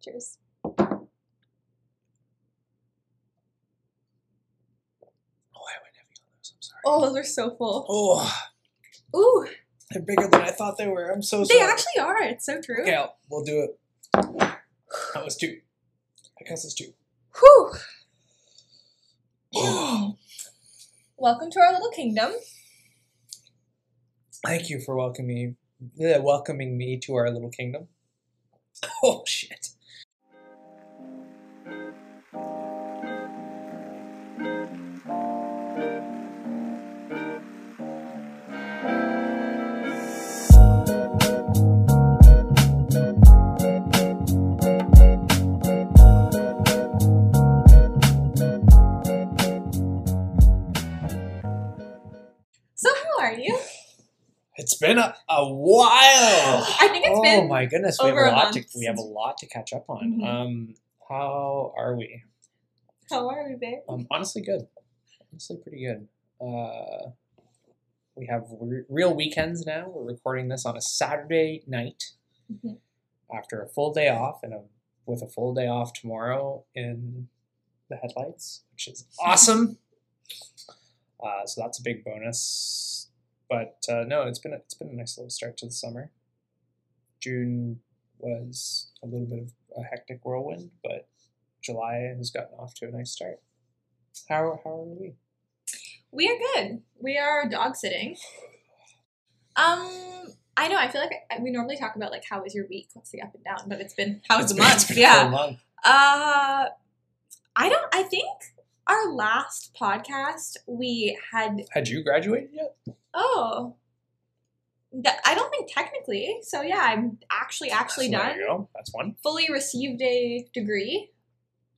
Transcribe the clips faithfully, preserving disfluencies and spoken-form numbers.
Cheers. Oh, I would have eaten those. I'm sorry. Oh, those are so full. Oh. Ooh. They're bigger than I thought they were. I'm so sorry. They actually are. It's so true. Okay, I'll, we'll do it. That was two. I guess it's two. Whew. Oh. Welcome to our little kingdom. Thank you for welcoming uh, welcoming me to our little kingdom. Oh, shit. It's been a, a while. I think it's oh been. Oh my goodness, we have a lot to we have a lot to catch up on. Mm-hmm. Um, how are we? How are we, babe? Um, honestly, good. Honestly, pretty good. Uh, we have re real weekends now. We're recording this on a Saturday night, mm-hmm. after a full day off, and a, with a full day off tomorrow in the headlights, which is awesome. uh, so that's a big bonus. But uh, no, it's been a, it's been a nice little start to the summer. June was a little bit of a hectic whirlwind, but July has gotten off to a nice start. How how are we? We are good. We are dog sitting. Um, I know. I feel like I, we normally talk about like how was your week, what's the up and down, but it's been how was the month? It's been yeah. A month. Uh, I don't. I think our last podcast we had. Had you graduated yet? Oh, that, I don't think technically. So yeah, I'm actually actually so done. There you go. That's one. Fully received a degree.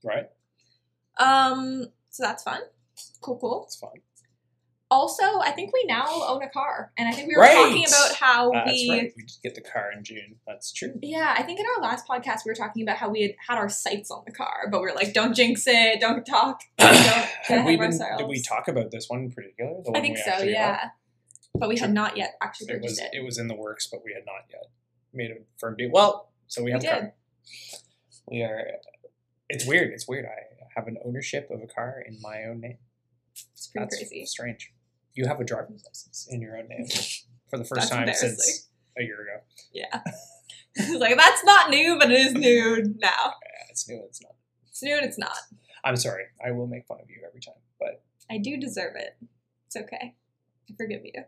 Right. Um. So that's fun. Cool. Cool. It's fun. Also, I think we now own a car, and I think we were right. talking about how uh, we. That's right. We did get the car in June. That's true. Yeah, I think in our last podcast we were talking about how we had had our sights on the car, but we were like, "Don't jinx it. Don't talk. Don't have we been, did we talk about this one in particular? The one I think we so. Yeah. Got? But we had not yet actually purchased it. Was, it. It was in the works, but we had not yet made a firm deal. Well, so we have we a did. car. We are. It's weird. It's weird. I have an ownership of a car in my own name. It's pretty That's crazy. Strange. You have a driver's license in your own name for the first time since a year ago. Yeah. It's like that's not new, but it is new now. Yeah, it's new. And it's not. It's new and it's not. I'm sorry. I will make fun of you every time, but I do deserve it. It's okay. I forgive you.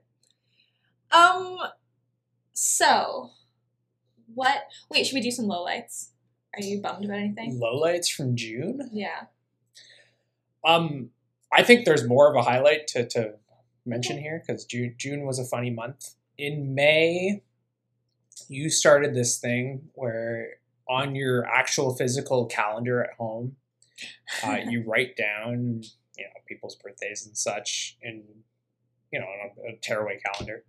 Um, so, what, wait, should we do some lowlights? Are you bummed about anything? Lowlights from June? Yeah. Um, I think there's more of a highlight to, to mention okay. here, because June, June was a funny month. In May, you started this thing where on your actual physical calendar at home, uh, you write down, you know, people's birthdays and such in, you know, on a tearaway calendar.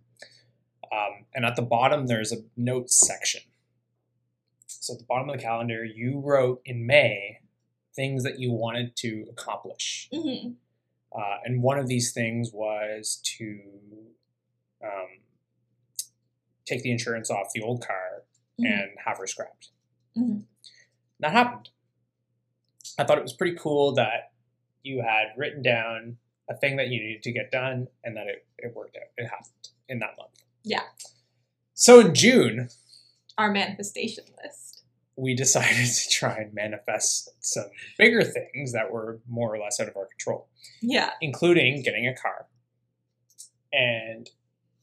Um, and at the bottom, there's a notes section. So at the bottom of the calendar, you wrote in May things that you wanted to accomplish. Mm-hmm. Uh, and one of these things was to um, take the insurance off the old car, mm-hmm. and have her scrapped. Mm-hmm. That happened. I thought it was pretty cool that you had written down a thing that you needed to get done and that it, it worked out. It happened in that month. Yeah. So in June, our manifestation list, we decided to try and manifest some bigger things that were more or less out of our control. Yeah. Including getting a car and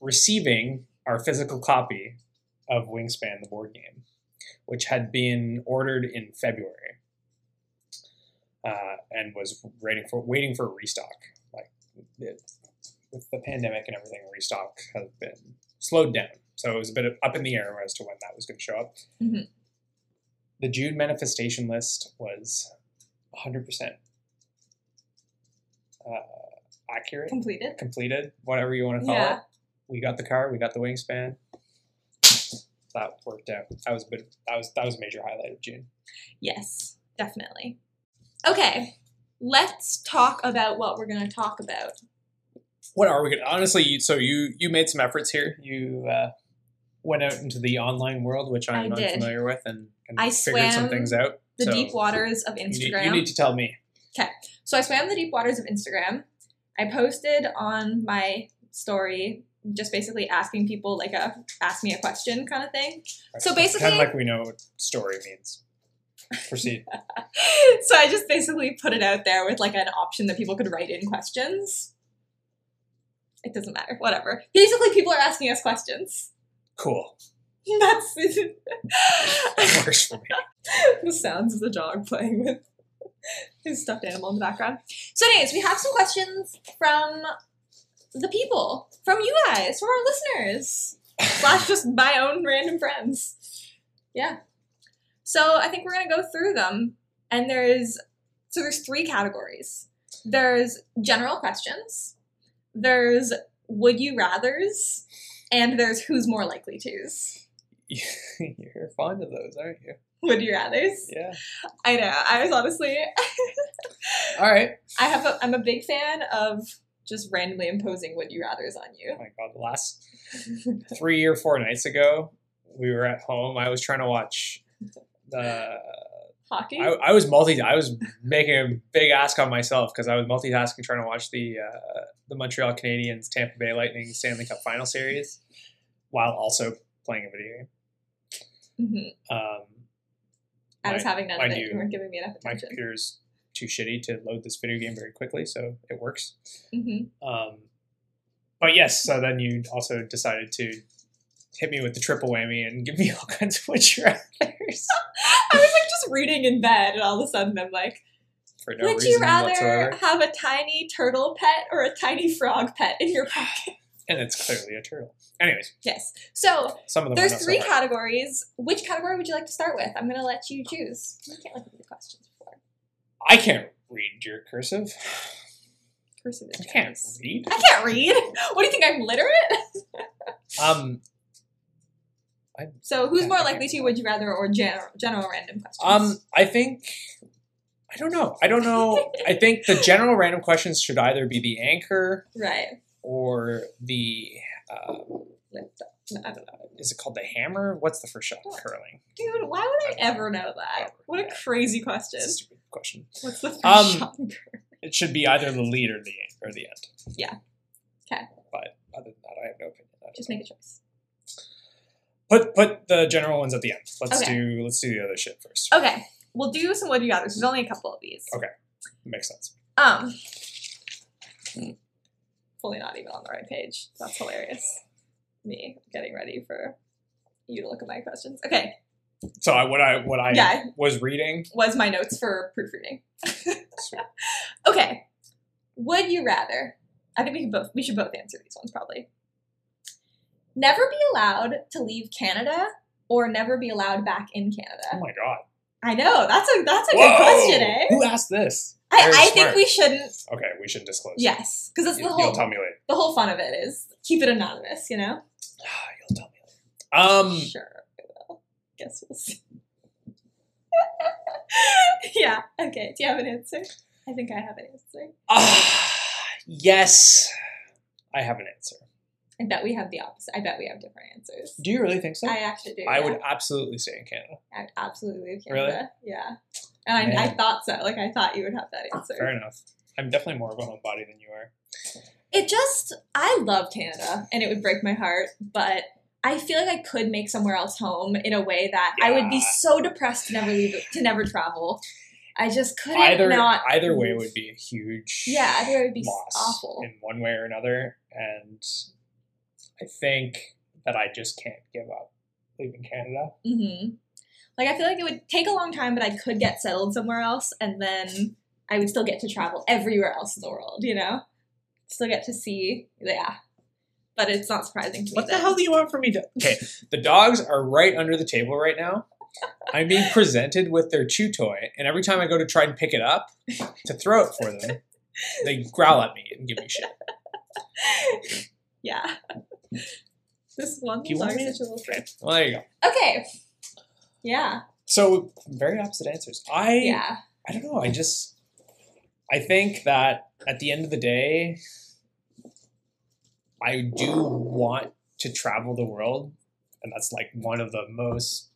receiving our physical copy of Wingspan, the board game, which had been ordered in February uh, and was waiting for, waiting for a restock. Like it, with the pandemic and everything, restock has been slowed down. So it was a bit of up in the air as to when that was going to show up. Mm-hmm. The June manifestation list was one hundred percent uh, accurate. Completed. Completed, whatever you want to call yeah. it. We got the car. We got the Wingspan. That worked out. That was a bit of, that was that was a major highlight of June. Yes, definitely. Okay, let's talk about what we're going to talk about. What are we going to... Honestly, so you you made some efforts here. You uh, went out into the online world, which I'm I unfamiliar with, and and I figured some things out. The so deep waters of Instagram. You need, you need to tell me. Okay. So I swam the deep waters of Instagram. I posted on my story just basically asking people like a ask me a question kind of thing. Right. So basically kind of like we know what story means. Proceed. So I just basically put it out there with like an option that people could write in questions. It doesn't matter. Whatever. Basically people are asking us questions. Cool. That's it works for me. The sounds of the dog playing with his stuffed animal in the background. So anyways, we have some questions from the people, from you guys, from our listeners, slash just my own random friends. Yeah. So I think we're going to go through them. And there's, so there's three categories. There's general questions. There's would you rathers. And there's who's more likely to's. You're fond of those, aren't you? Would you rathers? Yeah. I know. I was honestly... All right. I have a, I'm a big fan of just randomly imposing would you rathers on you. Oh my God. The last three or four nights ago, we were at home. I was trying to watch the... Hockey? I, I was multi. I was making a big ask on myself because I was multitasking trying to watch the uh, the Montreal Canadiens, Tampa Bay Lightning Stanley Cup Final Series while also playing a video game. Mm-hmm. Um, I my, was having none of it. You weren't giving me enough attention. My computer's too shitty to load this video game very quickly, so it works. Mm-hmm. Um, but yes, so then you also decided to hit me with the triple whammy and give me all kinds of what you're rathers. I was like just reading in bed and all of a sudden I'm like, For no would you rather whatsoever. have a tiny turtle pet or a tiny frog pet in your pocket? And it's clearly a turtle. Anyways. Yes. So some of them there's three so categories. Which category would you like to start with? I'm going to let you choose. You can't look at the questions before. I can't read your cursive. Cursive is I can't generous. read. I can't read. What do you think? I'm literate? um... I'm, so who's more likely to, would you rather, or general, general random questions? Um, I think, I don't know. I don't know. I think the general random questions should either be the anchor. Right. Or the, uh, I don't know. Is it called the hammer? What's the first shot in curling? Dude, why would I, I ever know, know that? Ever. What a yeah. crazy question. It's a stupid question. What's the first um, shot in curling? It should be either the lead or the, or the end. Yeah. Okay. But other than that, I have no opinion. Just make a choice. Put put the general ones at the end. Let's okay. do let's do the other shit first. Okay, we'll do some would you rathers. There's only a couple of these. Okay, makes sense. Um, fully not even on the right page. That's hilarious. Me getting ready for you to look at my questions. Okay. So I, what I what I yeah. was reading was my notes for proofreading. Okay, would you rather? I think we can both we should both answer these ones probably. Never be allowed to leave Canada or never be allowed back in Canada. Oh my God. I know. That's a that's a Whoa! good question, eh? Who asked this? I, I think we shouldn't. Okay, we shouldn't disclose. Yes. Because that's you, the whole you'll tell me later. The whole fun of it is keep it anonymous, you know? You'll tell me later. Um Sure, I will. Guess we'll see. Yeah, okay. Do you have an answer? I think I have an answer. Uh, yes. I have an answer. I bet we have the opposite. I bet we have different answers. Do you really think so? I actually do. I yeah. would absolutely stay in Canada. I would absolutely leave Canada. Really? Yeah. And I, I thought so. Like, I thought you would have that answer. Fair enough. I'm definitely more of a homebody than you are. It just, I love Canada, and it would break my heart, but I feel like I could make somewhere else home in a way that yeah. I would be so depressed to never leave, to never travel. I just couldn't either, not. Either way would be a huge Yeah, either way would be loss awful. In one way or another, and... I think that I just can't give up leaving Canada. Mm-hmm. Like, I feel like it would take a long time, but I could get settled somewhere else, and then I would still get to travel everywhere else in the world, you know? Still get to see, yeah. But it's not surprising to me. What the hell do you want from me to... Okay, the dogs are right under the table right now. I'm being presented with their chew toy, and every time I go to try and pick it up to throw it for them, they growl at me and give me shit. Yeah. This one is actually a little trick. Well, there you go. Okay. Yeah. So very opposite answers. I yeah. I don't know. I just I think that at the end of the day, I do want to travel the world, and that's like one of the most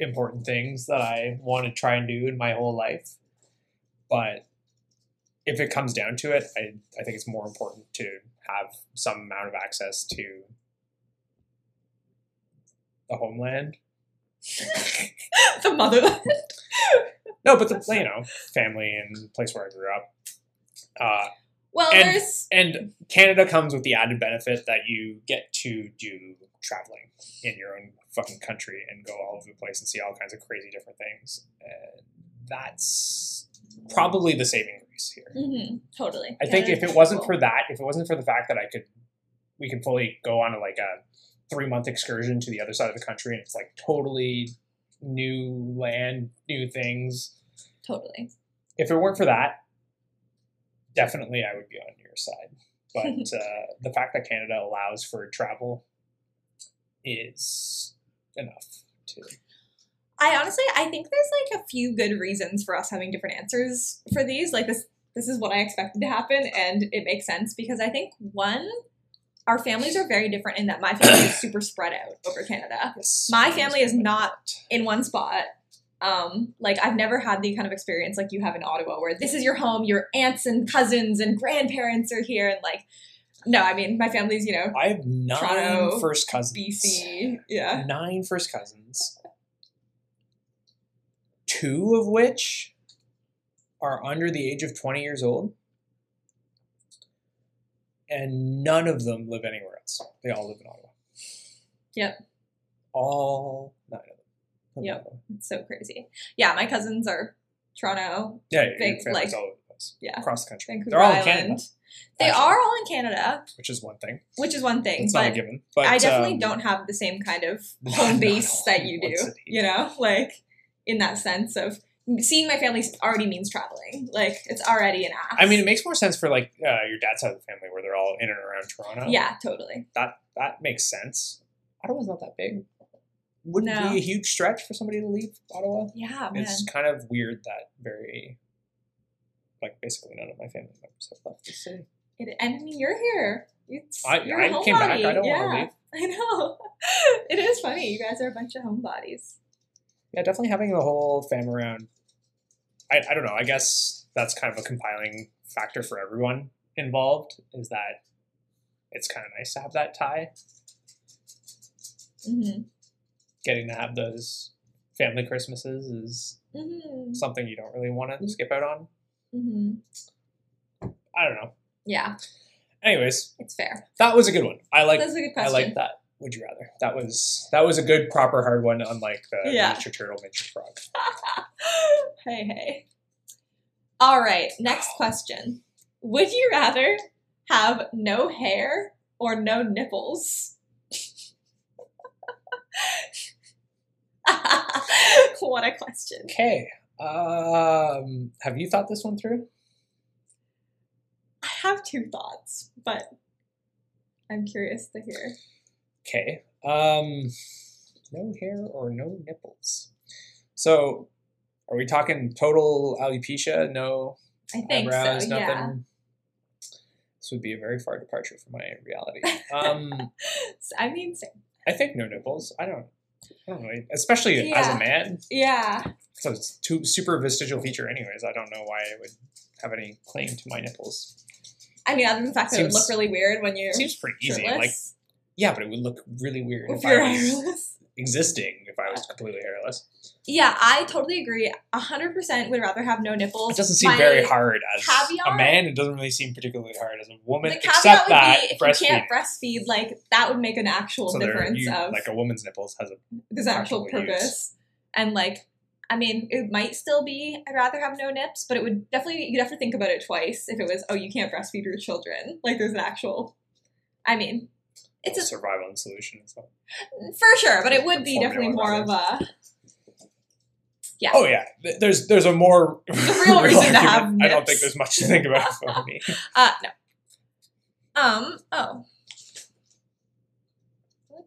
important things that I want to try and do in my whole life. But if it comes down to it, I, I think it's more important to have some amount of access to the homeland. The motherland. No, but the, you know, family and place where I grew up. Uh, well, and, there's... And Canada comes with the added benefit that you get to do traveling in your own fucking country and go all over the place and see all kinds of crazy different things. And that's probably the saving grace here. Mm-hmm. Totally. I think Canada's if it wasn't cool. for that, if it wasn't for the fact that I could, we could fully go on a, like a three-month excursion to the other side of the country, and it's like totally new land, new things. Totally. If it weren't for that, definitely I would be on your side. But uh, the fact that Canada allows for travel is enough to... I honestly, I think there's like a few good reasons for us having different answers for these. Like this, this is what I expected to happen, and it makes sense because I think one, our families are very different in that my family is super spread out over Canada. Yes, my family is not in one spot. Um, like I've never had the kind of experience like you have in Ottawa where this is your home, your aunts and cousins and grandparents are here, and like, no, I mean, my family's, you know, I have nine Toronto, first cousins. B C. Yeah. Nine first cousins. Two of which are under the age of twenty years old. And none of them live anywhere else. They all live in Ottawa. Yep. All nine of them. Yep. It's so crazy. Yeah, my cousins are Toronto. Yeah, big, like, all over the place. Yeah. Across the country. Vancouver They're all Island. in Canada. They actually. are all in Canada. Which is one thing. Which is one thing. It's not a given. But I definitely um, don't have the same kind of home base that you do. City. You know? Like, in that sense of seeing my family already means traveling. Like, it's already an ask. I mean, it makes more sense for, like, uh, your dad's side of the family where they're all in and around Toronto. Yeah, totally. That that makes sense. Ottawa's not that big. Wouldn't no. be a huge stretch for somebody to leave Ottawa. Yeah, man. It's kind of weird that very, like, basically none of my family members have left the city. It, I mean, you're here. It's, I, you're I a homebody. came back. I don't yeah, want to leave. I know. It is funny. You guys are a bunch of homebodies. Yeah, definitely having the whole fam around. I, I don't know. I guess that's kind of a compiling factor for everyone involved, is that it's kind of nice to have that tie. Mm-hmm. Getting to have those family Christmases is mm-hmm. something you don't really want to mm-hmm. skip out on. Mm-hmm. I don't know. Yeah. Anyways. It's fair. That was a good one. I like. That was a good question. I like that. Would you rather? That was that was a good, proper, hard one, unlike the yeah. miniature turtle, miniature frog. Hey, hey. All right, next question. Would you rather have no hair or no nipples? What a question. Okay. Um, have you thought this one through? I have two thoughts, but I'm curious to hear. Okay. Um, no hair or no nipples. So, are we talking total alopecia? No I think eyebrows, so, nothing? Yeah. This would be a very far departure from my reality. Um, I mean, same. I think no nipples. I don't I don't really, especially yeah. as a man. Yeah. So it's too super vestigial feature anyways. I don't know why I would have any claim to my nipples. I mean, other than the fact that seems, it would look really weird when you're Seems pretty shirtless. easy. Like, yeah, but it would look really weird if, if I was hairless. existing, if I was completely hairless. Yeah, I totally agree. one hundred percent would rather have no nipples. It doesn't seem My very hard as caveat, a man. It doesn't really seem particularly hard as a woman, the caveat except would that be if breastfeeding. you can't breastfeed, like, that would make an actual so difference. You, of like, a woman's nipples has a There's actual, actual purpose. Use. And, like, I mean, it might still be, I'd rather have no nips, but it would definitely, you'd have to think about it twice if it was, oh, you can't breastfeed your children. Like, there's an actual, I mean... It's a survival and solution and stuff. For sure, but it would be definitely more of a... Yeah. Oh, yeah. There's there's a more... There's a real reason to have nips. I don't think there's much to think about for me. Uh, no. Um, oh.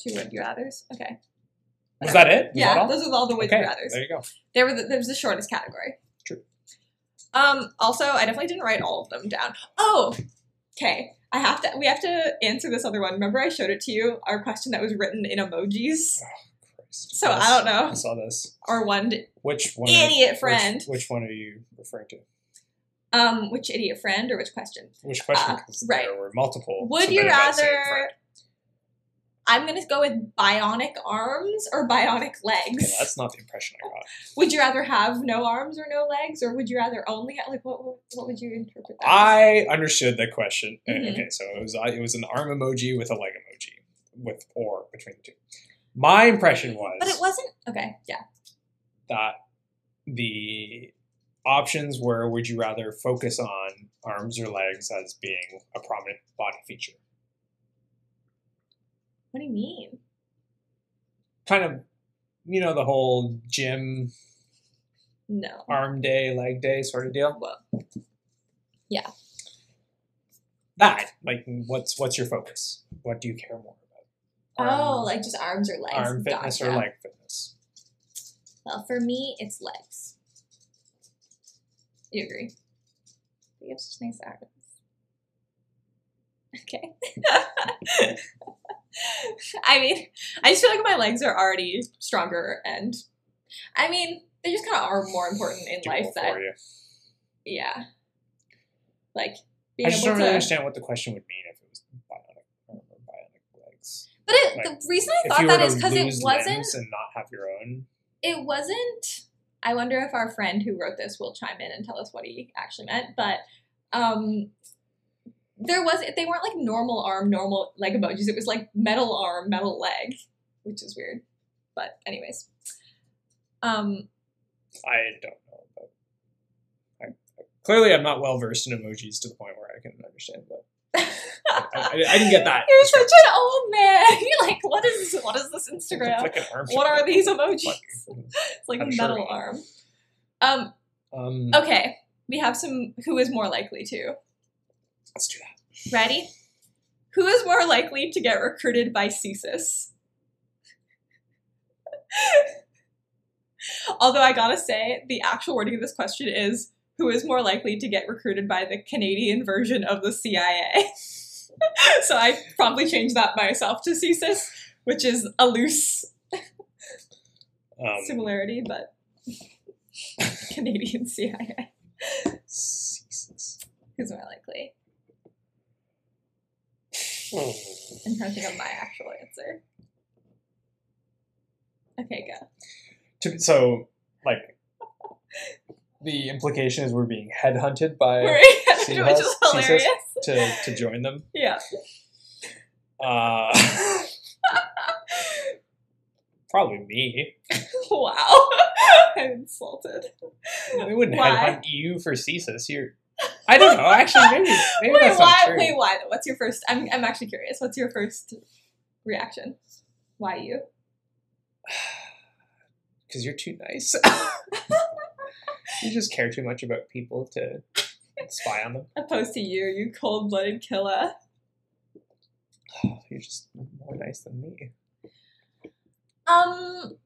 Two would-you-rathers. Okay. Was that it? Was yeah, that those are all the would-you-rathers. Okay, there you go. They were the, there was the shortest category. True. Um, also, I definitely didn't write all of them down. Oh! Okay. I have to, we have to answer this other one. Remember I showed it to you, our question that was written in emojis? Oh, Christ. So yes, I don't know. I saw this. Our one which one idiot are, friend. Which, which one are you referring to? Um, which idiot friend or which question? Which question? Uh, right. There were multiple. Would you rather? I'm going to go with bionic arms or bionic legs. Yeah, that's not the impression I got. Would you rather have no arms or no legs, or would you rather only have, like, what what would you interpret that I as? understood the question. Mm-hmm. Okay, so it was it was an arm emoji with a leg emoji with or between the two. My impression was... But it wasn't... Okay, yeah. That the options were, would you rather focus on arms or legs as being a prominent body feature? What do you mean? Kind of, you know, the whole gym no. arm day, leg day sort of deal? Well, yeah. That, like, what's what's your focus? What do you care more about? Arm, oh, like just arms or legs. Arm fitness gotcha. Or leg fitness. Well, for me, it's legs. You agree? You have such nice arms. Okay. I mean, I just feel like my legs are already stronger, and I mean, they just kind of are more important in life. That, yeah, like being I just able don't to, really understand what the question would mean if it was bionic or bionic legs. But it, like, the reason I thought that is because it wasn't and not have your own. It wasn't. I wonder if our friend who wrote this will chime in and tell us what he actually meant. But um, there was they weren't like normal arm, normal leg emojis. It was like metal arm, metal leg, which is weird. But anyways, um, I don't know. But I, I, clearly, I'm not well versed in emojis to the point where I can understand what. I, I didn't get that. You're such an old man. You're like, what is this? What is this Instagram? Like what are these emojis? Like, it's like a metal sure. arm. Um, um. Okay, we have some. Who is more likely to? Let's do that. Ready? Who is more likely to get recruited by C S I S? Although I gotta say, the actual wording of this question is, who is more likely to get recruited by the Canadian version of the C I A? So I probably changed that myself to C S I S, which is a loose um, similarity, but Canadian C I A. C S I S. Who's more likely? Oh. I'm trying to think of my actual answer. Okay, go. So, like... The implication is we're being headhunted by C S I S, which is hilarious. to to join them. Yeah. Uh, probably me. Wow, I'm insulted. They wouldn't why? headhunt you for C S I S. You're. I don't know. Actually, maybe maybe wait, that's why, not true. Wait, why? What's your first? I'm I'm actually curious. What's your first reaction? Why you? Because you're too nice. You just care too much about people to spy on them. Opposed to you, you cold-blooded killer. Oh, you're just more nice than me. Um,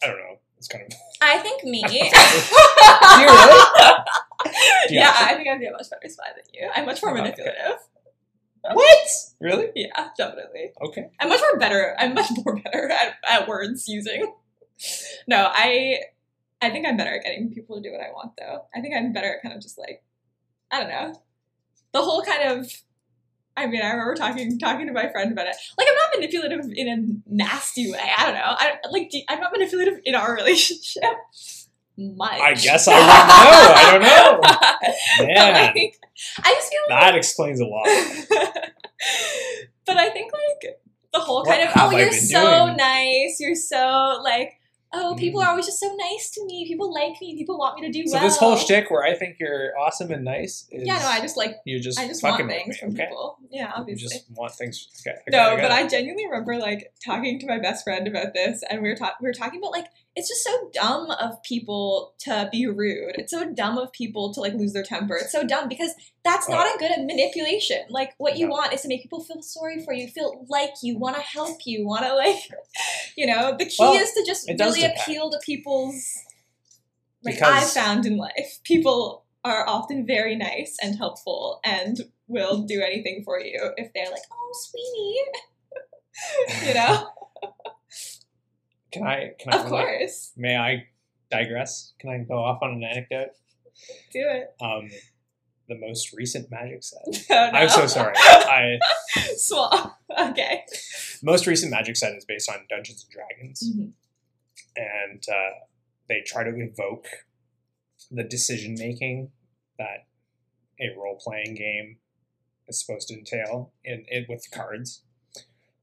I don't know. It's kind of. I think me. Do you really? Do you yeah, actually? I think I'd be a much better spy than you. I'm much more manipulative. Oh, okay. What? Really? Yeah, definitely. Okay. I'm much more better. I'm much more better at, at words using. No, I. I think I'm better at getting people to do what I want, though. I think I'm better at kind of just, like, I don't know. The whole kind of, I mean, I remember talking talking to my friend about it. Like, I'm not manipulative in a nasty way. I don't know. I, like, I'm not manipulative in our relationship. Much. I guess I would know. I don't know. Man. Like, I just feel like... That explains a lot. But I think, like, the whole what kind of, oh, I you're so doing? nice. You're so, like... Oh, people are always just so nice to me. People like me. People want me to do so well. So this whole shtick where I think you're awesome and nice is... Yeah, no, I just like... You just, just fucking things me, from okay? people. Yeah, obviously. You just want things... Okay, okay, no, I but I genuinely remember, like, talking to my best friend about this, and we were, ta- we were talking about, like, it's just so dumb of people to be rude. It's so dumb of people to, like, lose their temper. It's so dumb because that's not oh. a good manipulation. Like, what you no. want is to make people feel sorry for you, feel like you, want to help you, want to, like... You know, the key well, is to just... really. appeal to people's like because I've found in life people are often very nice and helpful and will do anything for you if they're like, oh, sweetie. You know, Can I? Can I? Of course. May I digress? Can I go off on an anecdote? Do it. Um, the most recent Magic set. Oh, no. I'm so sorry. I swap. Okay. Most recent Magic set is based on Dungeons and Dragons, mm-hmm. and uh, they try to evoke the decision making that a role playing game is supposed to entail in it with cards.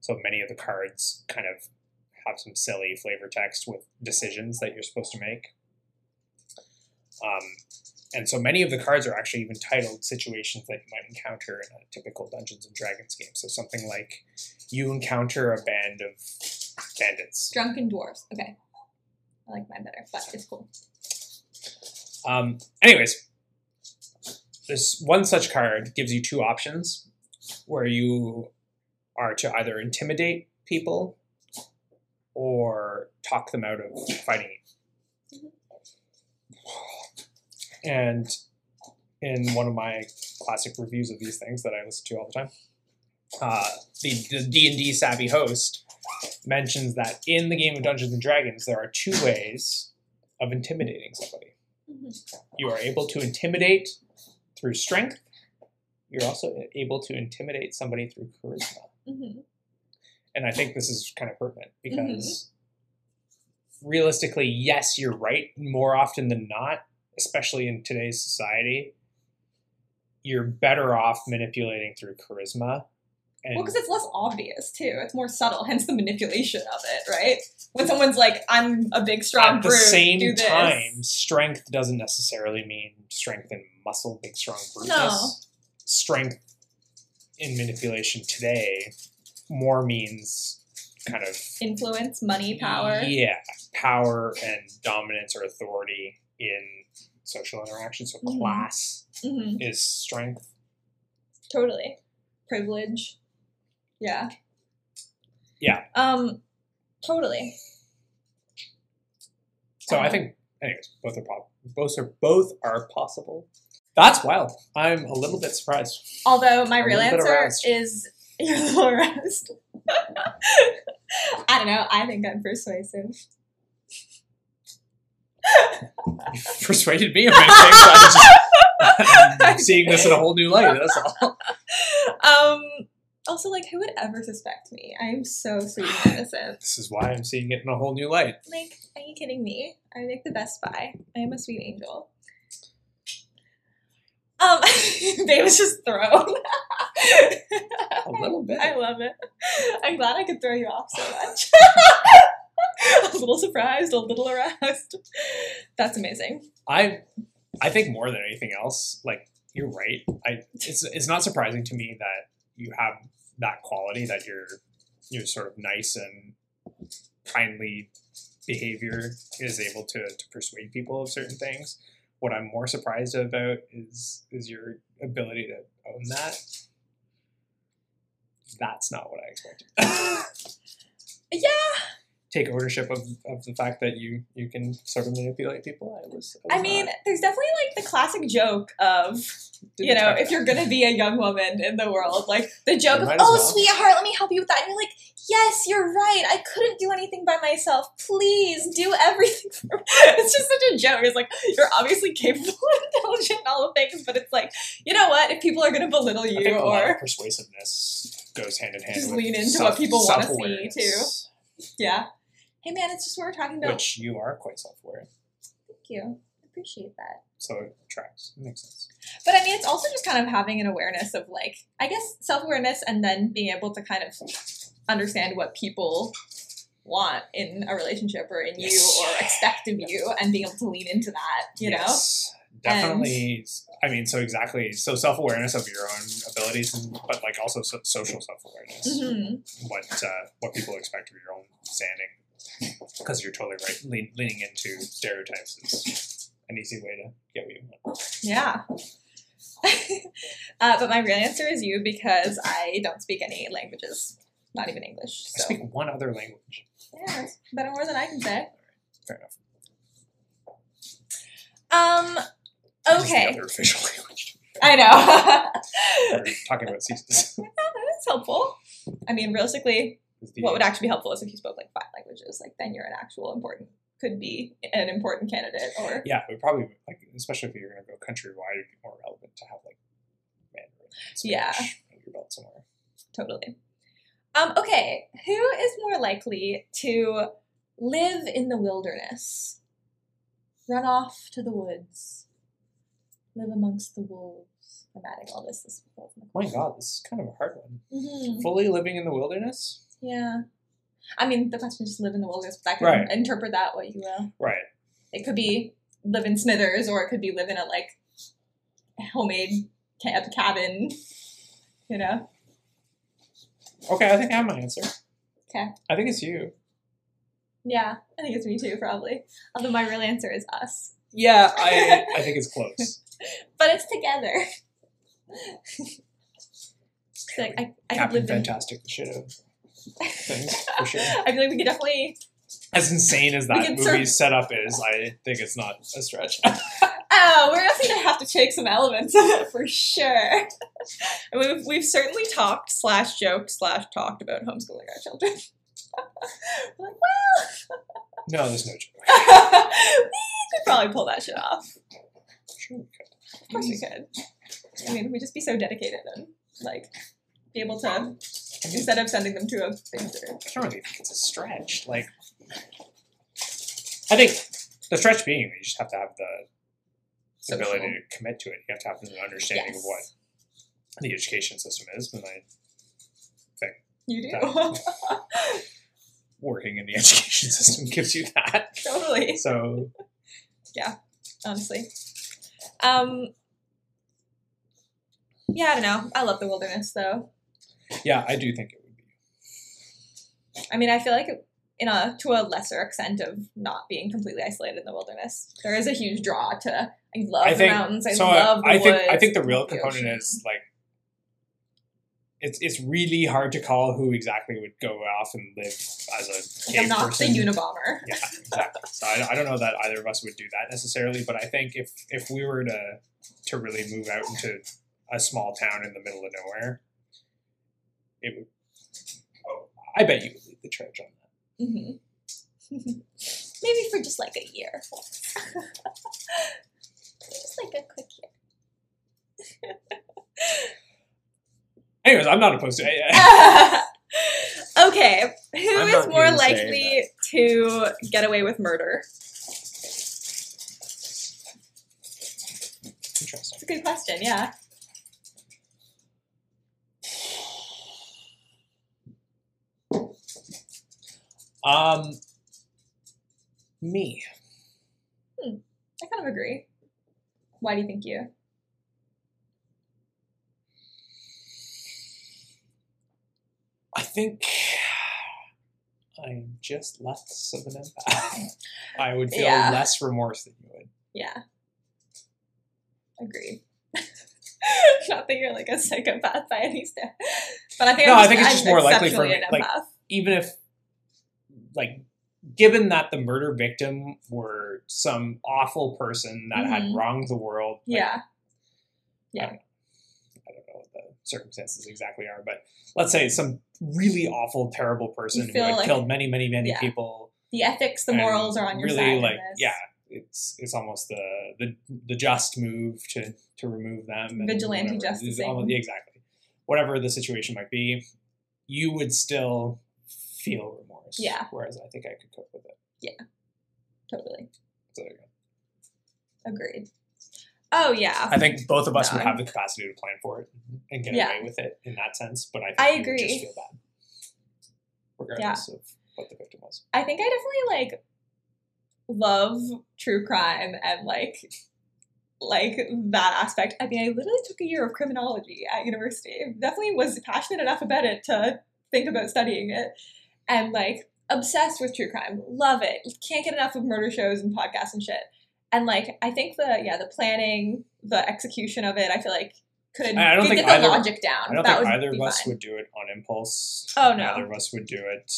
So many of the cards kind of have some silly flavor text with decisions that you're supposed to make. Um, and so many of the cards are actually even titled situations that you might encounter in a typical Dungeons and Dragons game. So something like you encounter a band of bandits. Drunken dwarves. Okay. I like mine better, but it's cool. Um, anyways, this one such card gives you two options where you are to either intimidate people or talk them out of fighting you. Mm-hmm. And in one of my classic reviews of these things that I listen to all the time, uh, the, the D and D savvy host mentions that in the game of Dungeons and Dragons, there are two ways of intimidating somebody. Mm-hmm. You are able to intimidate through strength. You're also able to intimidate somebody through charisma. Mm-hmm. And I think this is kind of pertinent because mm-hmm. realistically, yes, you're right. More often than not, especially in today's society, you're better off manipulating through charisma. And well, because it's less obvious, too. It's more subtle, hence the manipulation of it, right? When someone's like, I'm a big, strong brute, do this. At the same time, strength doesn't necessarily mean strength and muscle, big, strong bruteness. No. Strength in manipulation today more means kind of influence, money, power. Yeah, power and dominance or authority in social interaction. So mm-hmm. class mm-hmm. is strength. Totally. Privilege. Yeah. Yeah. Um. Totally. So um. I think, anyways, both are pop- both are both are possible. That's wild. I'm a little bit surprised. Although my real answer is. You're a little aroused. I don't know. I think I'm persuasive. You persuaded me of anything. So I'm, just, I'm seeing this in a whole new light. That's all. Um. Also, like, who would ever suspect me? I am so sweet and innocent. This is why I'm seeing it in a whole new light. Like, are you kidding me? I'm like the best spy. I am a sweet angel. Um, Babe was just thrown. A little bit. I love it. I'm glad I could throw you off so much. A little surprised, a little aroused. That's amazing. I, I think more than anything else, like you're right. I it's it's not surprising to me that you have that quality that you're you're sort of nice and kindly behavior is able to to persuade people of certain things. What I'm more surprised about is is your ability to own that. That's not what I expected. Yeah. Take ownership of, of the fact that you, you can sort of manipulate people. I was. I, was I mean, not. There's definitely like the classic joke of, Didn't you know, if that. You're going to be a young woman in the world, like the joke of, oh, well. Sweetheart, let me help you with that. And you're like, yes, you're right. I couldn't do anything by myself. Please do everything for me. It's just such a joke. It's like, you're obviously capable and intelligent and all the things, but it's like, you know what? If people are going to belittle you I think or. A lot of persuasiveness goes hand in hand. Just with lean into self, what people want to see, too. Yeah. Hey, man, it's just what we're talking about. Which you are quite self-aware. Thank you. I appreciate that. So it tracks. It makes sense. But I mean, it's also just kind of having an awareness of like, I guess self-awareness and then being able to kind of understand what people want in a relationship or in yes. you or expect of yes. you and being able to lean into that, you yes. know? Definitely. And, I mean, so exactly. So self-awareness of your own abilities, but like also so- social self-awareness. Mm-hmm. What, uh, what people expect of your own standing. Because you're totally right. Le- leaning into stereotypes is an easy way to get what you want. Yeah. uh, but my real answer is you because I don't speak any languages. Not even English. So. I speak one other language. Yeah, that's better more than I can say. Fair enough. Um, okay. This is the other official language. I know. We're talking about ceases. Yeah, that's helpful. I mean, realistically, What would actually be helpful is if you spoke like five languages, like then you're an actual important, could be an important candidate. Or yeah, but probably like, especially if you're going to go countrywide, it'd be more relevant to have like Mandarin, Spanish, yeah, in your belt somewhere. Totally. Um, okay, who is more likely to live in the wilderness, run off to the woods, live amongst the wolves? I'm adding all this. this oh my god, this is kind of a hard one. Mm-hmm. Fully living in the wilderness? Yeah. I mean, the question is just live in the wilderness, but I can right. interpret that what you will. Right. It could be live in Smithers, or it could be live in a, like, homemade ca- cabin, you know? Okay, I think I have my answer. Okay. I think it's you. Yeah, I think it's me too, probably. Although my real answer is us. Yeah, I I think it's close. But it's together. So, like, I, I Captain could live Fantastic in... the shit of things, for sure. I feel like we could definitely... As insane as that movie sur- setup is, I think it's not a stretch. Oh, we're also going to have to take some elements of it for sure. And we've, we've certainly talked slash joked slash talked about homeschooling our children. We're like, well. No, there's no joke. We could probably pull that shit off. Sure we could. Of course we could. I mean, we'd just be so dedicated and, like, be able to, I mean, instead of sending them to a thing. I don't really think it's a stretch. Like, I think the stretch being that you just have to have the social ability to commit to it. You have to have an understanding yes. of what the education system is, and I think you do. Working in the education system gives you that. Totally. So yeah, honestly. Um Yeah, I don't know. I love the wilderness though. Yeah, I do think it would be. I mean, I feel like it in a to a lesser extent of not being completely isolated in the wilderness. There is a huge draw to I love I think, the mountains, I so love I, the I woods. Think, I think the real component is like it's it's really hard to call who exactly would go off and live as a like cave I'm not person. The Unabomber. Yeah, exactly. So I, I don't know that either of us would do that necessarily, but I think if if we were to to really move out into a small town in the middle of nowhere, it would oh, I bet you would leave the church on that. Mm-hmm. Maybe for just like a year. Just like a quick year. Anyways, I'm not opposed to it. Yeah. Uh, okay. Who I'm is more likely to get away with murder? Interesting. That's a good question, yeah. Um, me. Hmm. I kind of agree. Why do you think you? I think I'm just less of an empath. I would feel yeah. less remorse than you would. Yeah. Agreed. Not that you're like a psychopath by any step. But I think no, I'm just, I think it's just I'm more likely for me. Like, even if. Like, given that the murder victim were some awful person that mm-hmm. had wronged the world. Like, yeah. Yeah. I don't, I don't know what the circumstances exactly are, but let's say some really awful, terrible person who had like, killed many, many, many yeah. people. The ethics, the morals are on your really, side. Really, like, yeah, it's it's almost the the, the just move to, to remove them. And vigilante whatever. Justice. Almost, yeah, exactly. Whatever the situation might be, you would still feel remorse. Yeah. Whereas I think I could cope with it. Yeah. Totally. So there you go. Agreed. Oh yeah. I think both of us no, would have the capacity to plan for it and get yeah. away with it in that sense, but I think I agree. Would just feel bad. Regardless yeah. of what the victim was. I think I definitely like love true crime and like like that aspect. I mean, I literally took a year of criminology at university. Definitely was passionate enough about it to think about studying it. And like obsessed with true crime, love it. Can't get enough of murder shows and podcasts and shit. And like I think the yeah the planning, the execution of it, I feel like could I don't could think get the either, logic down. I don't that think either of us fine. Would do it on impulse. Oh no, neither of us would do it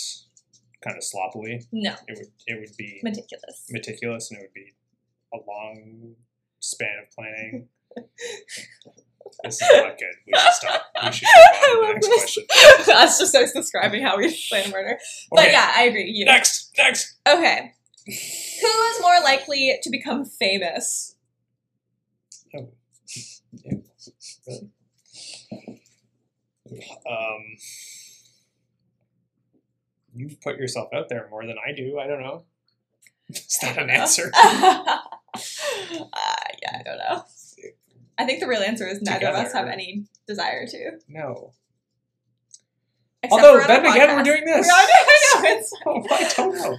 kind of sloppily. No, it would it would be meticulous, meticulous, and it would be a long span of planning. This is not good. We should stop. We should move on to the next question. That's just us describing how we plan murder. Okay. But yeah, I agree. You. Next, next. Okay. Who is more likely to become famous? Oh. Yeah. Really? Um, you've put yourself out there more than I do. I don't know. Is that an answer? uh, yeah, I don't know. I think the real answer is neither Together. of us have any desire to. No. Except Although, then again, podcast. we're doing this. We are doing it. So I don't know.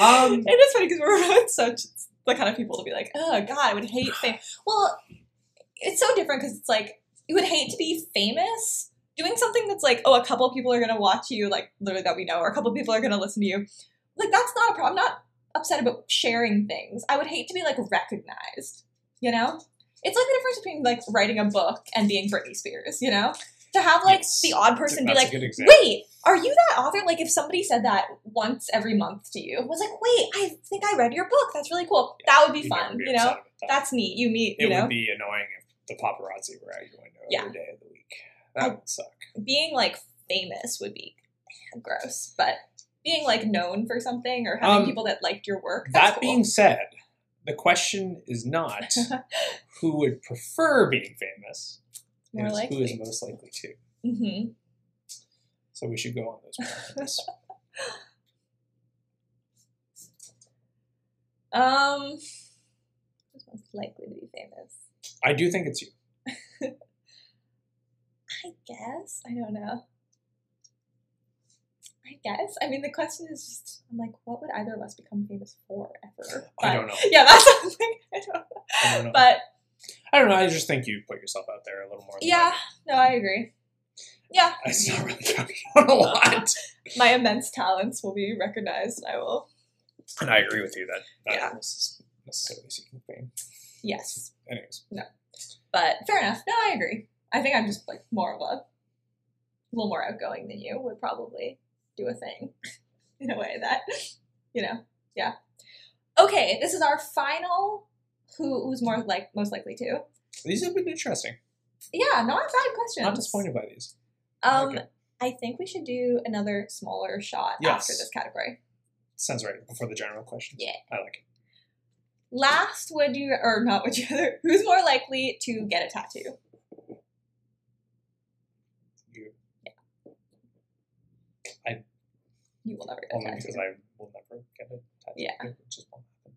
Um, it is funny because we're such the kind of people to be like, oh, God, I would hate fame. Well, it's so different because it's like, you would hate to be famous. Doing something that's like, oh, a couple of people are going to watch you, like, literally that we know, or a couple of people are going to listen to you. Like, that's not a problem. I'm not upset about sharing things. I would hate to be, like, recognized, you know? It's like the difference between, like, writing a book and being Britney Spears, you know? To have, like, yes. the odd person that's be like, wait, are you that author? Like, if somebody said that once every month to you, was like, wait, I think I read your book. That's really cool. Yeah, that would be fun, be you know? That. That's neat. You meet, you it know? It would be annoying if the paparazzi were out your window yeah. every day of the week. That I, would suck. Being, like, famous would be gross, but being, like, known for something or having um, people that liked your work, that's That cool. being said, the question is not who would prefer being famous, More and likely. who is most likely to. Mm-hmm. So we should go on those questions. um, who's most likely to be famous? I do think it's you. I guess. I don't know. I guess. I mean, the question is just, I'm like, what would either of us become famous for ever? But, I don't know. Yeah, that's something. I don't know. I don't know. But I don't know. I just think you put yourself out there a little more. Than yeah. That. No, I agree. Yeah. It's not really counting on a lot. My immense talents will be recognized. I will. And I agree with you that not yeah. necessarily seeking fame. Yes. Anyways. No. But fair enough. No, I agree. I think I'm just like more of a, a little more outgoing than you would probably do a thing in a way that, you know, yeah. Okay, this is our final who, who's more like most likely to. These have been interesting. Yeah, not bad questions. I'm disappointed by these. Um, okay. I think we should do another smaller shot yes. after this category. Sounds right, before the general question. Yeah. I like it. Last, would you, or not would you, who's more likely to get a tattoo? You will never get Only a tattoo. Only because I will never get a tattoo. Yeah. It just won't happen.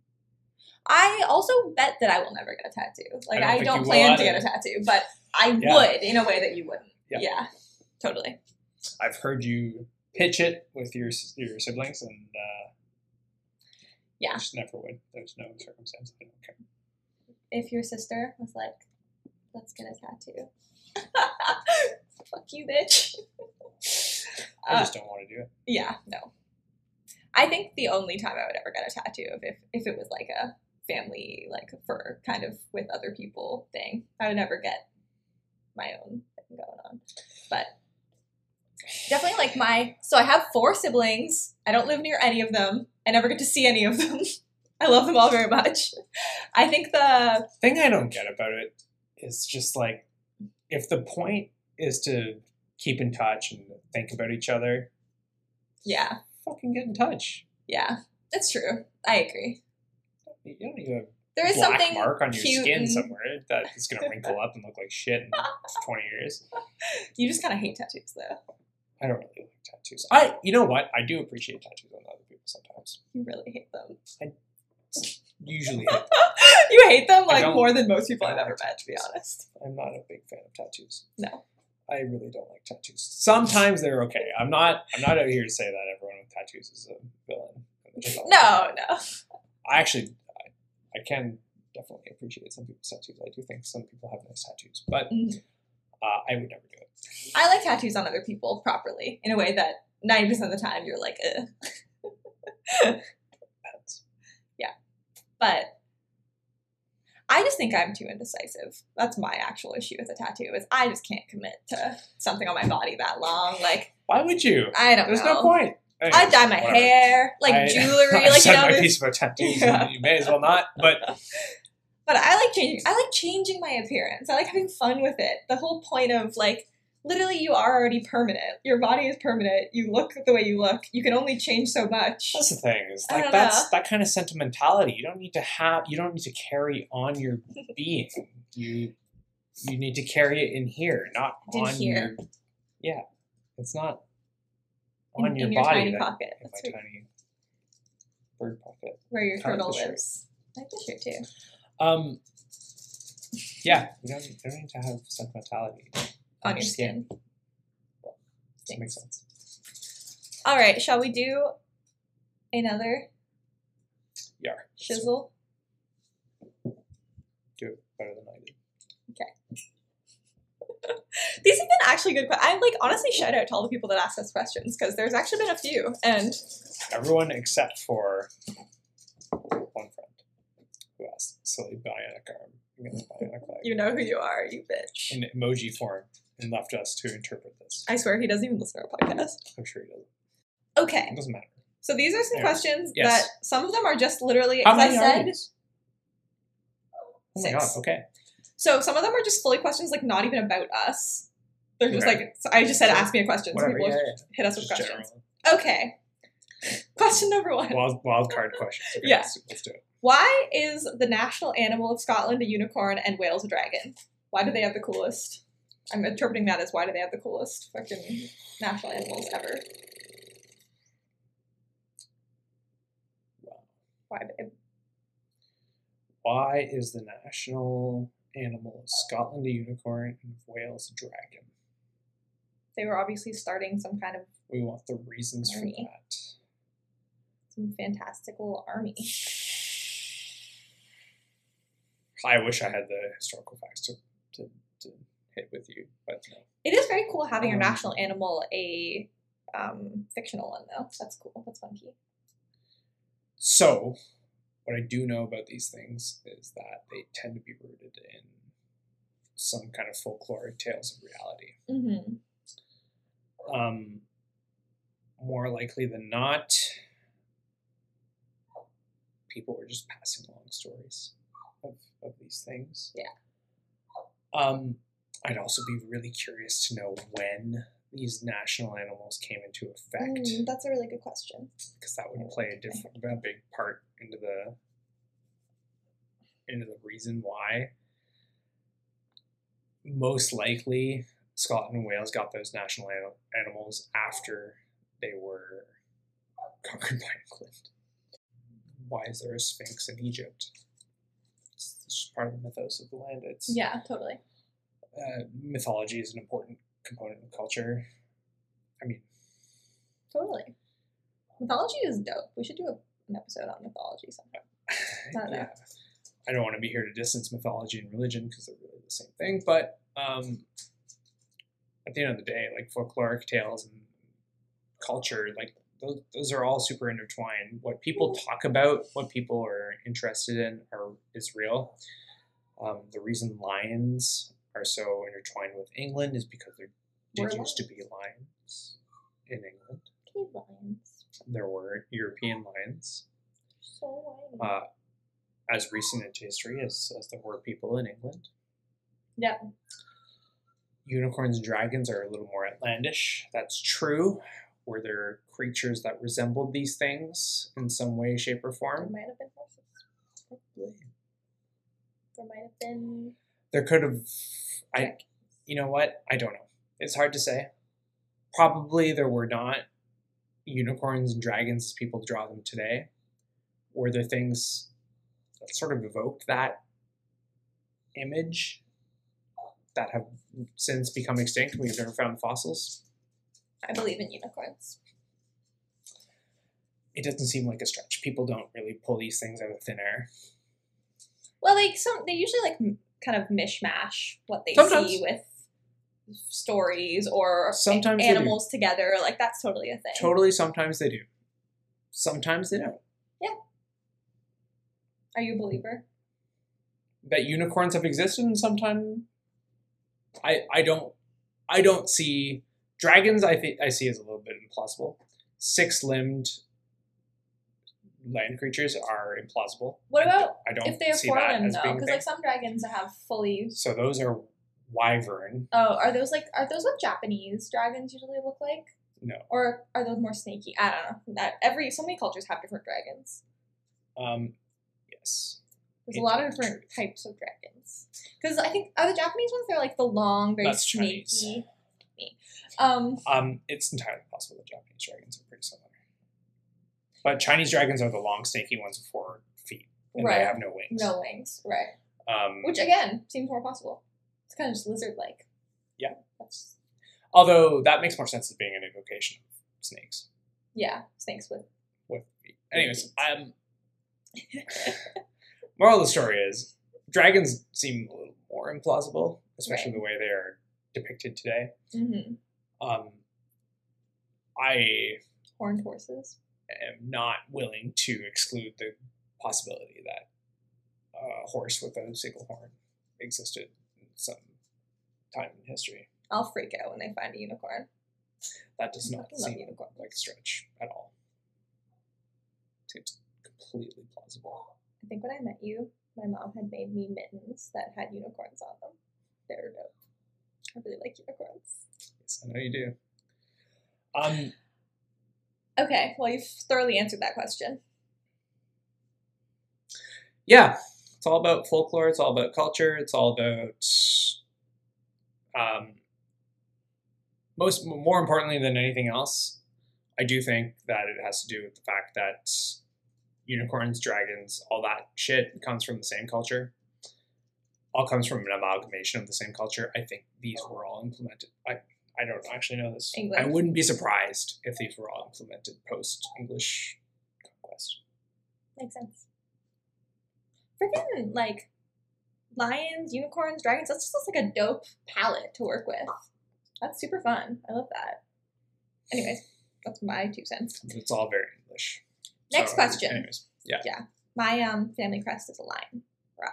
I also bet that I will never get a tattoo. Like, I don't, I don't plan to get a tattoo, but I yeah. would in a way that you wouldn't. Yeah. yeah. Totally. I've heard you pitch it with your your siblings, and uh, yeah. I just never would. There's no circumstance. I don't care. If your sister was like, let's get a tattoo. Fuck you, bitch. I just don't want to do it. Yeah, no. I think the only time I would ever get a tattoo of if, if it was like a family, like for kind of with other people thing. I would never get my own thing going on. But definitely like my, so I have four siblings. I don't live near any of them. I never get to see any of them. I love them all very much. I think the thing I don't get about it is just like, if the point is to keep in touch and think about each other. Yeah. Fucking get in touch. Yeah, that's true. I agree. You don't need a there is black something mark on your cute skin somewhere that is going to wrinkle up and look like shit in twenty years. You just kind of hate tattoos, though. I don't really like tattoos. I, You know what? I do appreciate tattoos on other people sometimes. You really hate them. I usually hate them. You hate them, like, more than most people I've ever met, to be honest. I'm not a big fan of tattoos. No. I really don't like tattoos. Sometimes they're okay. I'm not I'm not out here to say that everyone with tattoos is a villain. No, no. I actually, I, I can definitely appreciate some people's tattoos. I do think some people have nice tattoos, but mm. uh, I would never do it. I like tattoos on other people properly, in a way that ninety percent of the time you're like, eh. Yeah. But I just think I'm too indecisive. That's my actual issue with a tattoo is I just can't commit to something on my body that long. Like, why would you? I don't There's know. There's no point. Anyways, I dye my whatever. hair, like I, jewelry. I like, you know, my piece about tattoos. Yeah. You may as well not. But But I like changing. I like changing my appearance. I like having fun with it. The whole point of, like, literally you are already permanent. Your body is permanent. You look the way you look. You can only change so much. That's the thing. Is like that's know. that kind of sentimentality. You don't need to have. You don't need to carry on your being. You you need to carry it in here, not Did on here. your. Yeah, it's not on in, your, in your body. In your tiny pocket. In that's my right. tiny bird pocket. Where your turtle lives. I like the shirt too. Um, yeah, you don't, you don't need to have sentimentality on your skin. skin. Well, that makes sense. All right, shall we do another yeah. shizzle? Do it better than I did. Okay. These have been actually good questions. I like honestly shout out to all the people that asked us questions because there's actually been a few, and everyone except for one friend. Who asked silly bionic arm against bionic leg. You know who you are, you bitch. In emoji form, and left us to interpret this. I swear he doesn't even listen to our podcast. I'm sure he doesn't. Okay. It doesn't matter. So these are some anyway. questions yes. that some of them are just literally, as I said. Oh my god, okay. So some of them are just fully questions, like not even about us. They're just right. like, so I just said, sure. ask me a question. Whatever, so people yeah, yeah. hit us with just questions. General. Okay. Question number one. Wild, wild card questions. Okay, yeah. Let's, let's do it. Why is the national animal of Scotland a unicorn and Wales a dragon? Why do they have the coolest? I'm interpreting that as why do they have the coolest fucking national animals ever? Why, babe? Why is the national animal of Scotland a unicorn and Wales a dragon? They were obviously starting some kind of. We want the reasons army. for that. Some fantastical army. I wish I had the historical facts to, to, to hit with you, but no. It is very cool having your um, national animal a um, fictional one, though. That's cool. That's funky. So, what I do know about these things is that they tend to be rooted in some kind of folkloric tales of reality. Mm-hmm. Um, more likely than not, people were just passing along stories. Of, of these things. Yeah. Um, I'd also be really curious to know when these national animals came into effect. Mm, that's a really good question. Because that would play a different, a big part into the into the reason why. Most likely, Scotland and Wales got those national anim- animals after they were conquered by England. Why is there a Sphinx in Egypt? It's just part of the mythos of the land. It's yeah, totally. Uh, mythology is an important component of culture. I mean, totally. Mythology is dope. We should do a, an episode on mythology sometime. I don't yeah. know. I don't want to be here to distance mythology and religion because they're really the same thing. But um, at the end of the day, like folkloric tales and culture, like those, those are all super intertwined. What people talk about, what people are interested in are, is real. Um, the reason lions are so intertwined with England is because there did were used lions? to be lions in England. Cave lions. There were European lions. So lions. Uh, as recent in history as, as there were people in England. Yeah. Unicorns and dragons are a little more outlandish. That's true. Were there creatures that resembled these things in some way, shape, or form? There might have been horses. Probably. There might have been... There could have... I, you know what? I don't know. It's hard to say. Probably there were not unicorns and dragons as people draw them today. Were there things that sort of evoked that image that have since become extinct? We've never found fossils. I believe in unicorns. It doesn't seem like a stretch. People don't really pull these things out of thin air. Well, like some, they usually like m- kind of mishmash what they Sometimes. see with stories or sometimes a- animals together. Like that's totally a thing. Totally. Sometimes they do. Sometimes they don't. Yeah. Are you a believer? That unicorns have existed, and sometimes I I don't I don't see. Dragons, I think I see as a little bit implausible. Six-limbed land creatures are implausible. What about I don't, I don't if they have four of them though? Because like some dragons have fully. So those are wyvern. Oh, are those like are those what Japanese dragons usually look like? No. Or are those more snaky? I don't know. Not every so many cultures have different dragons. Um, yes. There's it a lot of different truth. types of dragons. Because I think are the Japanese ones they're like the long, very That's snaky. Chinese. Um, um, it's entirely possible that Japanese dragons are pretty similar. But Chinese dragons are the long, snaky ones with four feet. And right. they have no wings. No wings, right. Um, Which, again, seems more possible. It's kind of just lizard-like. Yeah. That's... Although, that makes more sense as being an invocation of snakes. Yeah, snakes with... With feet. Anyways, um, moral of the story is, dragons seem a little more implausible, especially right. the way they are depicted today. Mm-hmm. Um, I... Horned horses. am not willing to exclude the possibility that a horse with a single horn existed in some time in history. I'll freak out when they find a unicorn. That does not seem unicorn. like a stretch at all. It's completely plausible. I think when I met you, my mom had made me mittens that had unicorns on them. They're dope. I really like unicorns. Yes, I know you do. Um... Okay, well, you've thoroughly answered that question. Yeah, it's all about folklore. It's all about culture. It's all about, um, most more importantly than anything else, I do think that it has to do with the fact that unicorns, dragons, all that shit comes from the same culture. All comes from an amalgamation of the same culture. I think these were all implemented. I, I don't actually know this. England. I wouldn't be surprised if these were all implemented post-English conquest. Makes sense. Freaking, like, lions, unicorns, dragons, that's just like a dope palette to work with. That's super fun. I love that. Anyways, that's my two cents. It's all very English. Next so, question. Anyways, yeah. Yeah. My um, family crest is a lion. Right.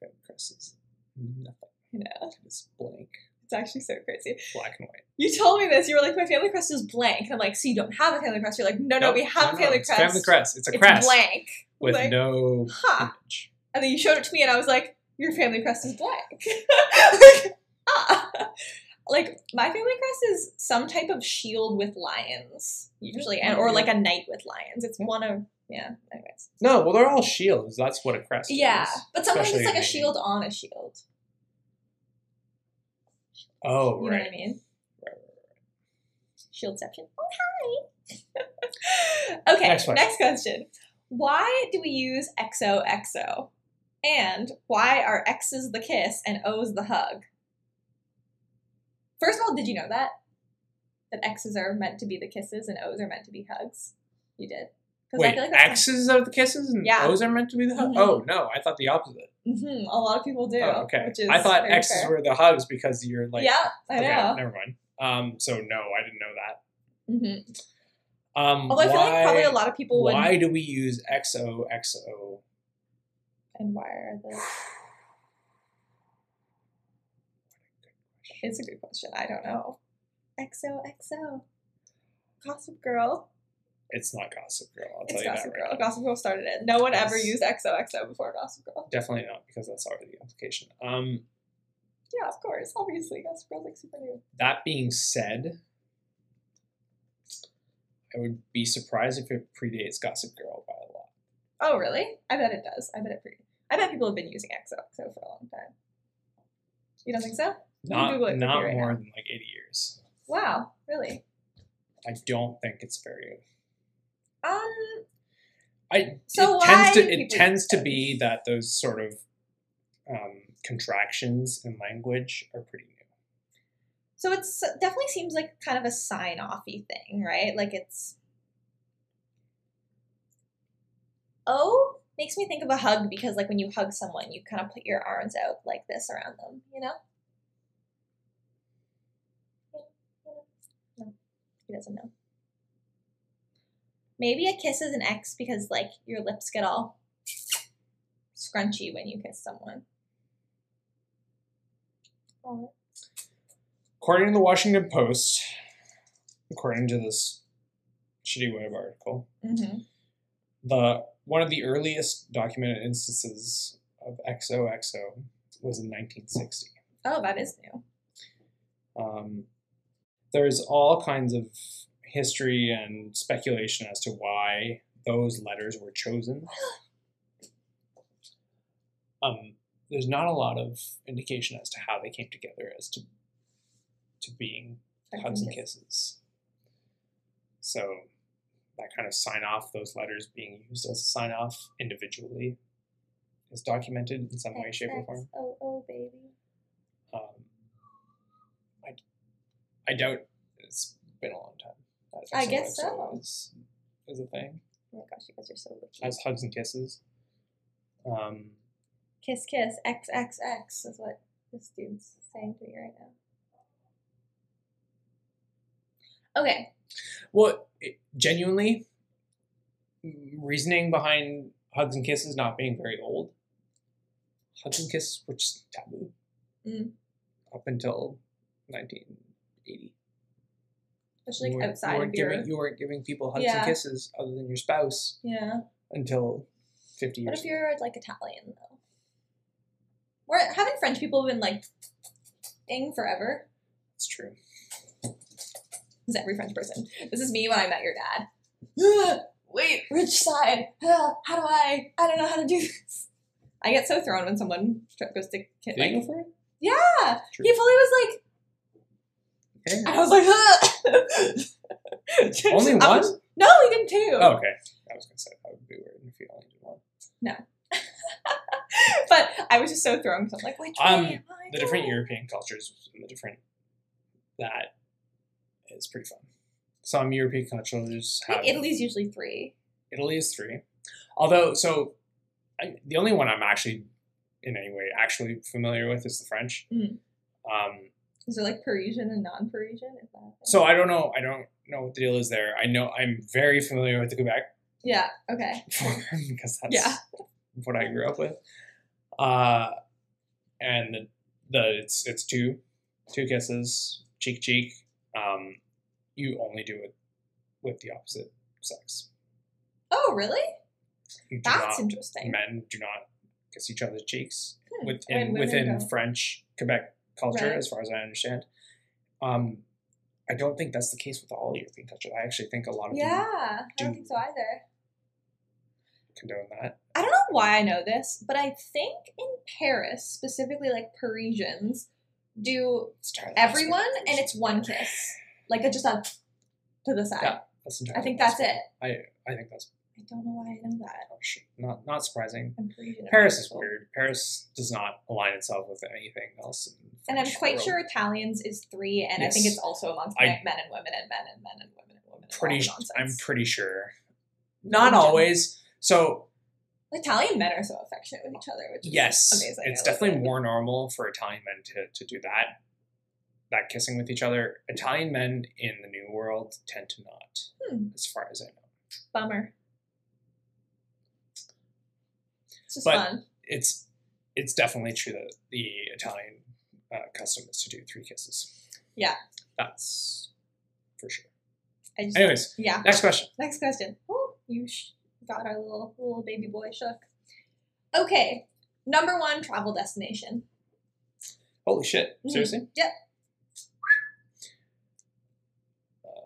Family crest is nothing. No. It's blank. It's actually so crazy. Black and white. You told me this. You were like, my family crest is blank. And I'm like, so you don't have a family crest. You're like, no, no, no we have no, a family no, crest. Family crest. It's a crest. It's blank. With like, no huh. image. And then you showed it to me and I was like, your family crest is blank. like, ah. Like, my family crest is some type of shield with lions, usually. and Or like a knight with lions. It's one of, yeah, anyways. No, well, they're all shields. That's what a crest yeah. is. Yeah, but sometimes Especially it's like a shield on a shield. Oh, you right. You know what I mean? Right, right, right. Shieldception. Oh, hi! Okay, next, next question. Why do we use X O X O? And why are X's the kiss and O's the hug? First of all, did you know that? That X's are meant to be the kisses and O's are meant to be hugs? You did. Wait, I feel like X's are the kisses and yeah. O's are meant to be the hugs? Mm-hmm. Oh, no, I thought the opposite. Mm-hmm. A lot of people do. Oh, okay. Which is I thought X's fair. were the hugs because you're like... Yeah, I okay, know. Never mind. Um, so, no, I didn't know that. Mm-hmm. Um, Although why, I feel like probably a lot of people would... Why do we use X O X O? And why are they... It's a good question. I don't know. X O X O. Gossip Girl. It's not Gossip Girl. I'll it's tell you Gossip that right Girl. Now. Gossip Girl started it. No one yes. ever used X O X O before Gossip Girl. Definitely not, because that's already the application. Um, yeah, of course. Obviously, Gossip Girl's like super new. That being said, I would be surprised if it predates Gossip Girl by a lot. Oh, really? I bet it does. I bet it pre. I bet people have been using X O X O for a long time. You don't think so? Not, not right more now. than like eighty years. Wow, really? I don't think it's very. Um, I so it tends to it tends to be that those sort of um, contractions in language are pretty new. So it's definitely seems like kind of a sign-offy thing, right? Like it's O makes me think of a hug because, like, when you hug someone, you kind of put your arms out like this around them, you know. No, he doesn't know. Maybe a kiss is an X because, like, your lips get all scrunchy when you kiss someone. Aww. According to the Washington Post, according to this shitty web article, mm-hmm. The one of the earliest documented instances of X O X O was in nineteen sixty. Oh, that is new. Um, there's all kinds of history and speculation as to why those letters were chosen. Um, there's not a lot of indication as to how they came together as to to being hugs and kisses. So that kind of sign-off, those letters being used as a sign-off individually, is documented in some way, shape, or form. Oh, oh, baby. Um, I, I doubt it's been a long time. I guess so. Is, is a thing. Oh my gosh, you guys are so lucky. As hugs and kisses. Um, kiss, kiss, X X X is what this dude's saying to me right now. Okay. Well, it, genuinely, reasoning behind hugs and kisses not being very old. Hugs and kisses were just taboo mm. up until nineteen eighty. Especially like outside you of your... Giving, you weren't giving people hugs yeah. and kisses other than your spouse yeah. until fifty years ago. What if you're like Italian, though? Or haven't French people been like ding forever? It's true. Is every French person. This is me when I met your dad. Wait, which side? How do I? I don't know how to do this. I get so thrown when someone goes to kid. Did you go for it? Yeah. True. He fully was like. Okay. And I was like, huh. Only one? Was, no, he did two. Oh, okay. I was going to say that would be weird if you only did one. No. But I was just so thrown because I'm like, which um, way am I the going? Different European cultures and the different that. It's pretty fun. Some European countries have... Like Italy's usually three. Italy is three. Although, so, I, the only one I'm actually, in any way, actually familiar with is the French. Mm. Um, is it like Parisian and non-Parisian? Is that so I don't know. I don't know what the deal is there. I know I'm very familiar with the Quebec. Yeah, okay. Because that's yeah. what I grew up with. Uh, and the, the it's it's two. Two kisses. Cheek, cheek. Um, you only do it with the opposite sex. Oh, really? You do That's not, interesting. Men do not kiss each other's cheeks hmm. within within don't. French Quebec culture, right. as far as I understand. Um, I don't think that's the case with all European culture. I actually think a lot of yeah, them do I don't think so either. Condone that. I don't know why I know this, but I think in Paris, specifically, like Parisians. Do everyone and it's one kiss, like a, just a to the side. Yeah, that's entirely I think that's it. I I think that's. I don't know why I know that. Oh, sure. Not not surprising. I'm Paris is weird. Paris does not align itself with anything else. And I'm quite world. Sure Italians is three, and yes. I think it's also amongst I, men and women and men and men and women and women. Pretty, and I'm pretty sure. Not always. So. Italian men are so affectionate with each other, which is yes, amazing. It's definitely it. more normal for Italian men to, to do that, that kissing with each other. Italian men in the New World tend to not, hmm. as far as I know. Bummer. It's just but fun. It's, it's definitely true that the Italian uh, custom is to do three kisses. Yeah. That's for sure. I just, Anyways, yeah. next question. Next question. Oh, you sh- Got our little little baby boy shook. Okay, number one travel destination. Holy shit! Seriously? Mm-hmm. Yep. Um,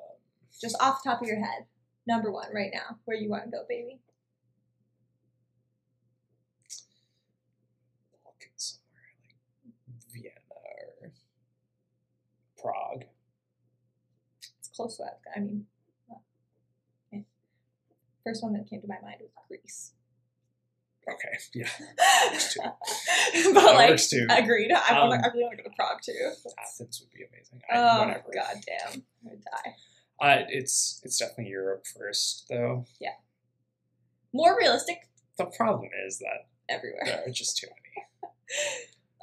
Just off the top of your head, number one right now, where you want to go, baby. I'll get somewhere like Vienna or Prague. It's close to that. I mean. First one that came to my mind was Greece. Okay, yeah. Works too. But that like, works too. Agreed. I, um, I really want to go to Prague too. Athens would be amazing. I, oh, whatever. God damn. I would die. Uh, it's, it's definitely Europe first, though. Yeah. More realistic. The problem is that everywhere. There are just too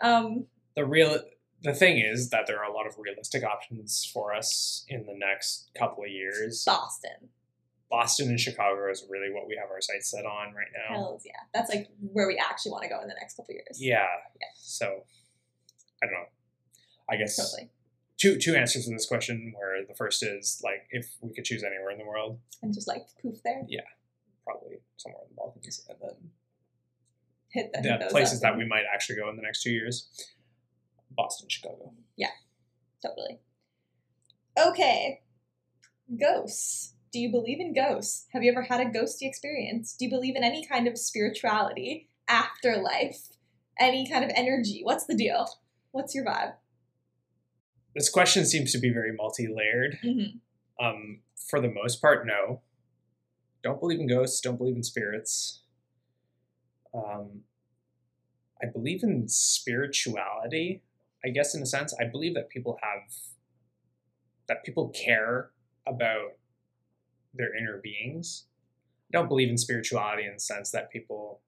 many. um, the real, the thing is that there are a lot of realistic options for us in the next couple of years. Boston. Boston and Chicago is really what we have our sights set on right now. Hells yeah. That's like where we actually want to go in the next couple of years. Yeah. yeah. So, I don't know. I guess totally. two two answers to this question where the first is like if we could choose anywhere in the world. And just like poof there? Yeah. probably somewhere in the Balkans, and then hit the, the places that we might actually go in the next two years. Boston, Chicago. Yeah, totally. Okay. Ghosts. Do you believe in ghosts? Have you ever had a ghosty experience? Do you believe in any kind of spirituality, afterlife, any kind of energy? What's the deal? What's your vibe? This question seems to be very multi-layered. Mm-hmm. Um, for the most part, no. Don't believe in ghosts. Don't believe in spirits. Um, I believe in spirituality, I guess, in a sense. I believe that people have, that people care about their inner beings. I don't believe in spirituality in the sense that people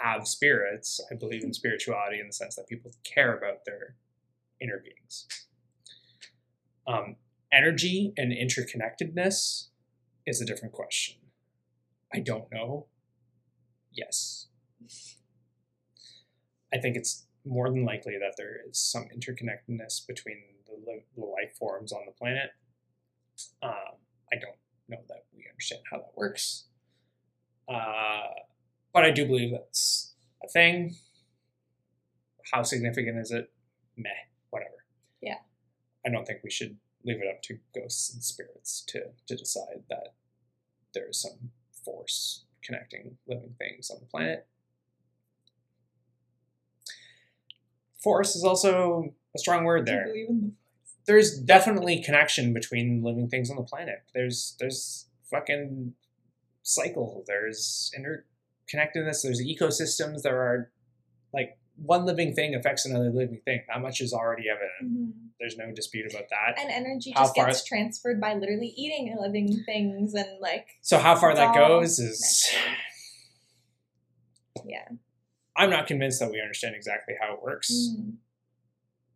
have spirits. I believe in spirituality in the sense that people care about their inner beings. Um, energy and interconnectedness is a different question. I don't know. Yes. I think it's more than likely that there is some interconnectedness between the, the life forms on the planet. Um, I don't know that we understand how that works. Uh, but I do believe that's a thing. How significant is it? Meh, whatever. Yeah. I don't think we should leave it up to ghosts and spirits to, to decide that there is some force connecting living things on the planet. Force is also a strong word there. There's definitely connection between living things on the planet. There's there's fucking cycle. There's interconnectedness. There's ecosystems. There are, like, one living thing affects another living thing. That much is already evident. Mm-hmm. There's no dispute about that. And energy how just far gets transferred by literally eating living things and, like... So how far that goes is... Yeah. I'm not convinced that we understand exactly how it works. Mm-hmm.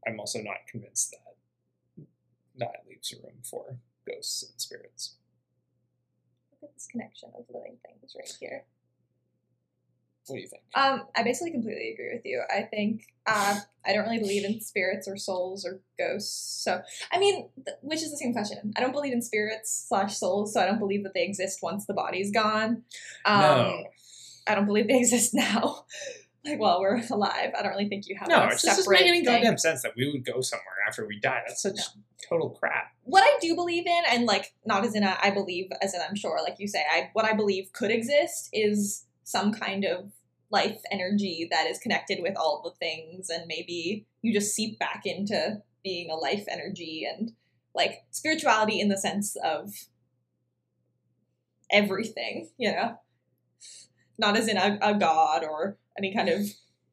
I'm also not convinced that that leaves room for ghosts and spirits. Look at this connection of living things right here. What do you think? Um, I basically completely agree with you. I think uh, I don't really believe in spirits or souls or ghosts. So, I mean, th- which is the same question. I don't believe in spirits slash souls, so I don't believe that they exist once the body's gone. Um, no. I don't believe they exist now. Like, while well, we're alive. I don't really think you have no, a separate thing. No, it doesn't make any goddamn sense that we would go somewhere after we die. That's such no. total crap. What I do believe in, and, like, not as in a, I believe, as in I'm sure, like you say, I what I believe could exist is... some kind of life energy that is connected with all the things, and maybe you just seep back into being a life energy, and, like, spirituality in the sense of everything, you know, not as in a, a god or any kind of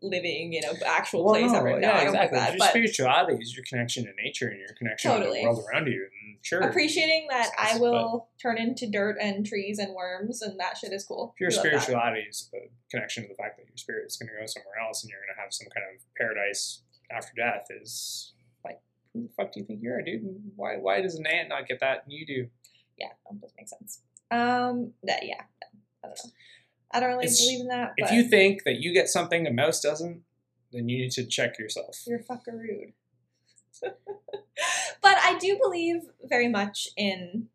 living, you know, actual well, place. No, ever. no yeah, I don't exactly. Like that. Your spirituality is your connection to nature and your connection totally. to the world around you. And sure, appreciating that I will turn into dirt and trees and worms, and that shit is cool. Pure spirituality that. is the connection to the fact that your spirit is going to go somewhere else, and you're going to have some kind of paradise after death. Is like, who the fuck do you think you are, dude? Why? Why does an ant not get that and you do? Yeah, that doesn't make sense. Um, that yeah, I don't know. I don't really it's, believe in that. But if you think that you get something a mouse doesn't, then you need to check yourself. You're fuckarood. But I do believe very much in,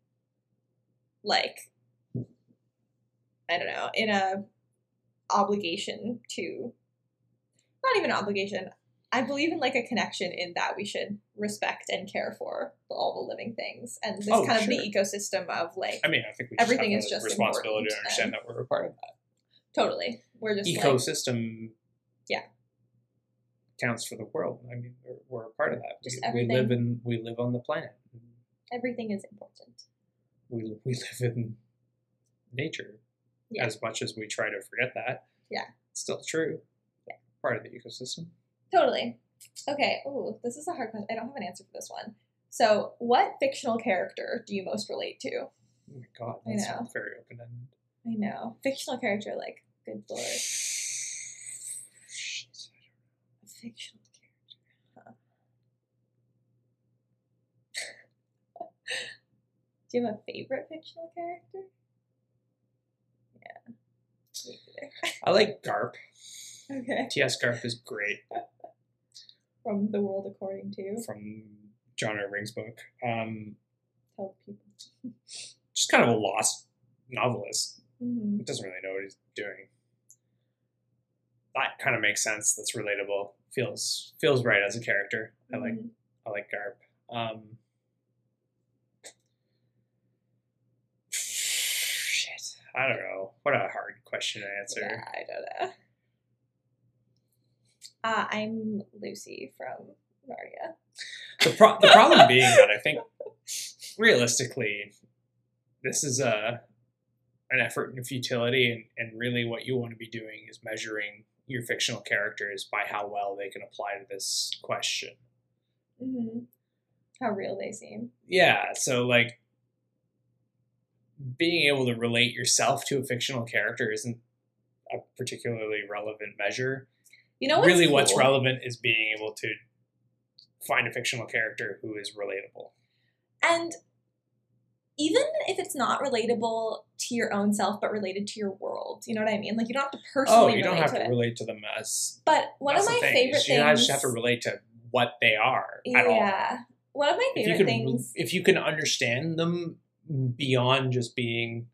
like, I don't know, in a obligation to, not even an obligation. I believe in, like, a connection in that we should respect and care for all the living things, and this oh, kind of sure. the ecosystem of, like, I mean, I think we everything just have is a just responsibility to understand that we're a part of that. Totally. We're just ecosystem. Like, yeah. Counts for the world. I mean, we're, we're a part of that. Just we, we live in. We live on the planet. Everything is important. We we live in nature, yeah. as much as we try to forget that. Yeah. It's still true. Yeah. Part of the ecosystem. Totally. Okay. Ooh, this is a hard question. I don't have an answer for this one. So, what fictional character do you most relate to? Oh my god, that's I know. very open ended. I know. Fictional character, like, good lord. Fictional character. Huh. Do you have a favorite fictional character? Yeah. Me either. I like Garp. Okay. T S. Garp is great. From The World According to? From John R. Ring's book. Um, Tell people. Just kind of a lost novelist. Mm-hmm. He doesn't really know what he's doing. That kind of makes sense. That's relatable. Feels feels right as a character. Mm-hmm. I like I like Garp. Um, shit, I don't know. What a hard question to answer. Yeah, I don't know. Uh, I'm Lucy from Narnia. The pro- the problem being that I think realistically, this is a an effort in futility, and, and really what you want to be doing is measuring your fictional characters by how well they can apply to this question. Mm-hmm. How real they seem. Yeah, so like being able to relate yourself to a fictional character isn't a particularly relevant measure. You know what's really cool? What's relevant is being able to find a fictional character who is relatable. And even if it's not relatable to your own self, but related to your world, you know what I mean? Like, you don't have to personally. Oh, you don't have to, to relate to them as. But one of my thing, favorite things. You don't just have to relate to what they are yeah. at all. Yeah, one of my favorite if you can, things. If you can understand them beyond just being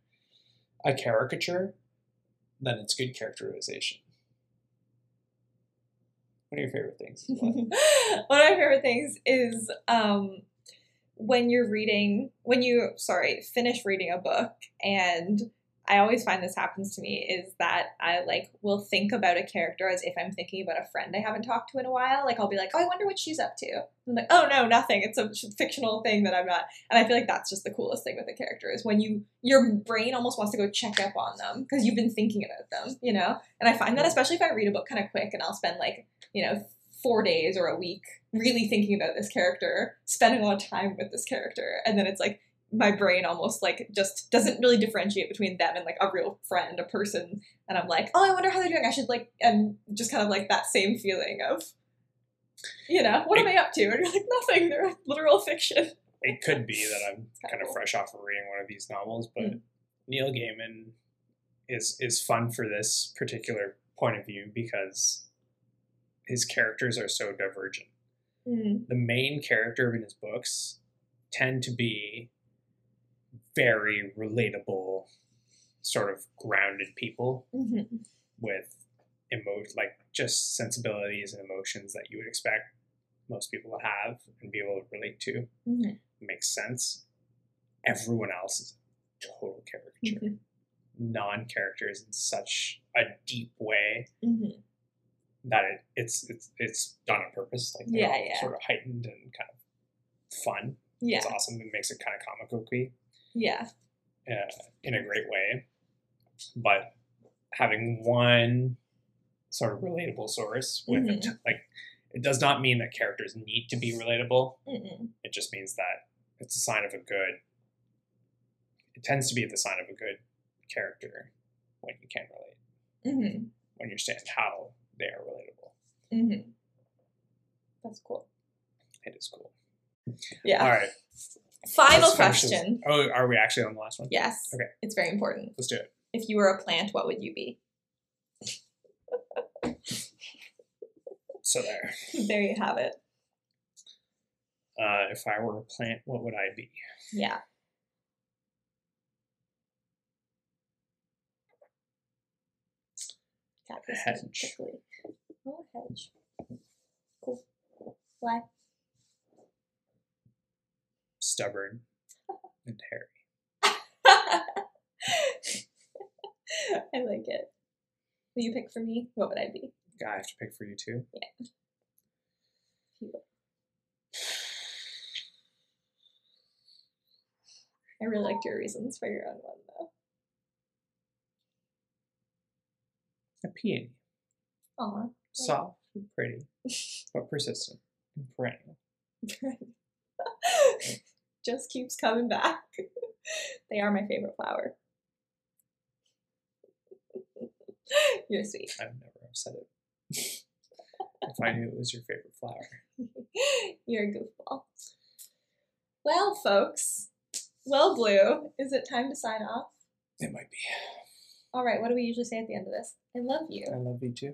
a caricature, then it's good characterization. One of your favorite things. One of my favorite things is um, when you're reading, when you, sorry, finish reading a book, and I always find this happens to me, is that I like will think about a character as if I'm thinking about a friend I haven't talked to in a while. Like I'll be like, oh, I wonder what she's up to. I'm like, oh no, nothing. It's a fictional thing that I'm not. And I feel like that's just the coolest thing with a character is when you, your brain almost wants to go check up on them because you've been thinking about them, you know? And I find that especially if I read a book kind of quick and I'll spend like, you know, four days or a week really thinking about this character, spending a lot of time with this character. And then it's like, my brain almost like just doesn't really differentiate between them and like a real friend, a person. And I'm like, oh, I wonder how they're doing. I should like, and just kind of like that same feeling of, you know, what it, am I up to? And you're like, nothing, they're literal fiction. It could be that I'm kind of fresh off of reading one of these novels, but mm-hmm. Neil Gaiman is, is fun for this particular point of view because his characters are so divergent. Mm-hmm. The main character in his books tend to be very relatable, sort of grounded people mm-hmm. with emo- like just sensibilities and emotions that you would expect most people to have and be able to relate to. Mm-hmm. It makes sense. Everyone else is total caricature. Mm-hmm. Non-characters in such a deep way mm-hmm. that it, it's it's it's done on purpose. Like they're yeah, all yeah. sort of heightened and kind of fun. Yeah. It's awesome. It makes it kind of comic book-y. Yeah. Uh, in a great way. But having one sort of relatable source with mm-hmm. it, like, it does not mean that characters need to be relatable. Mm-mm. It just means that it's a sign of a good, it tends to be the sign of a good character when you can relate. Mm-hmm. When you understand how they are relatable. Mm-hmm. That's cool. It is cool. Yeah. All right. Final Let's question. Oh, are we actually on the last one? Yes. Okay. It's very important. Let's do it. If you were a plant, what would you be? So there. There you have it. Uh, if I were a plant, what would I be? Yeah. A hedge. Oh, hedge. Cool. Why? Stubborn and hairy. I like it. Will you pick for me? What would I be? I have to pick for you too? Yeah. I really liked your reasons for your own one though. A peony. Aw. Soft and pretty, but persistent and perennial. Just keeps coming back. They are my favorite flower. You're sweet. I've never said it. If I knew it was your favorite flower. You're a goofball. Well, folks. Well, Blue, is it time to sign off? It might be. All right, what do we usually say at the end of this? I love you. I love you too.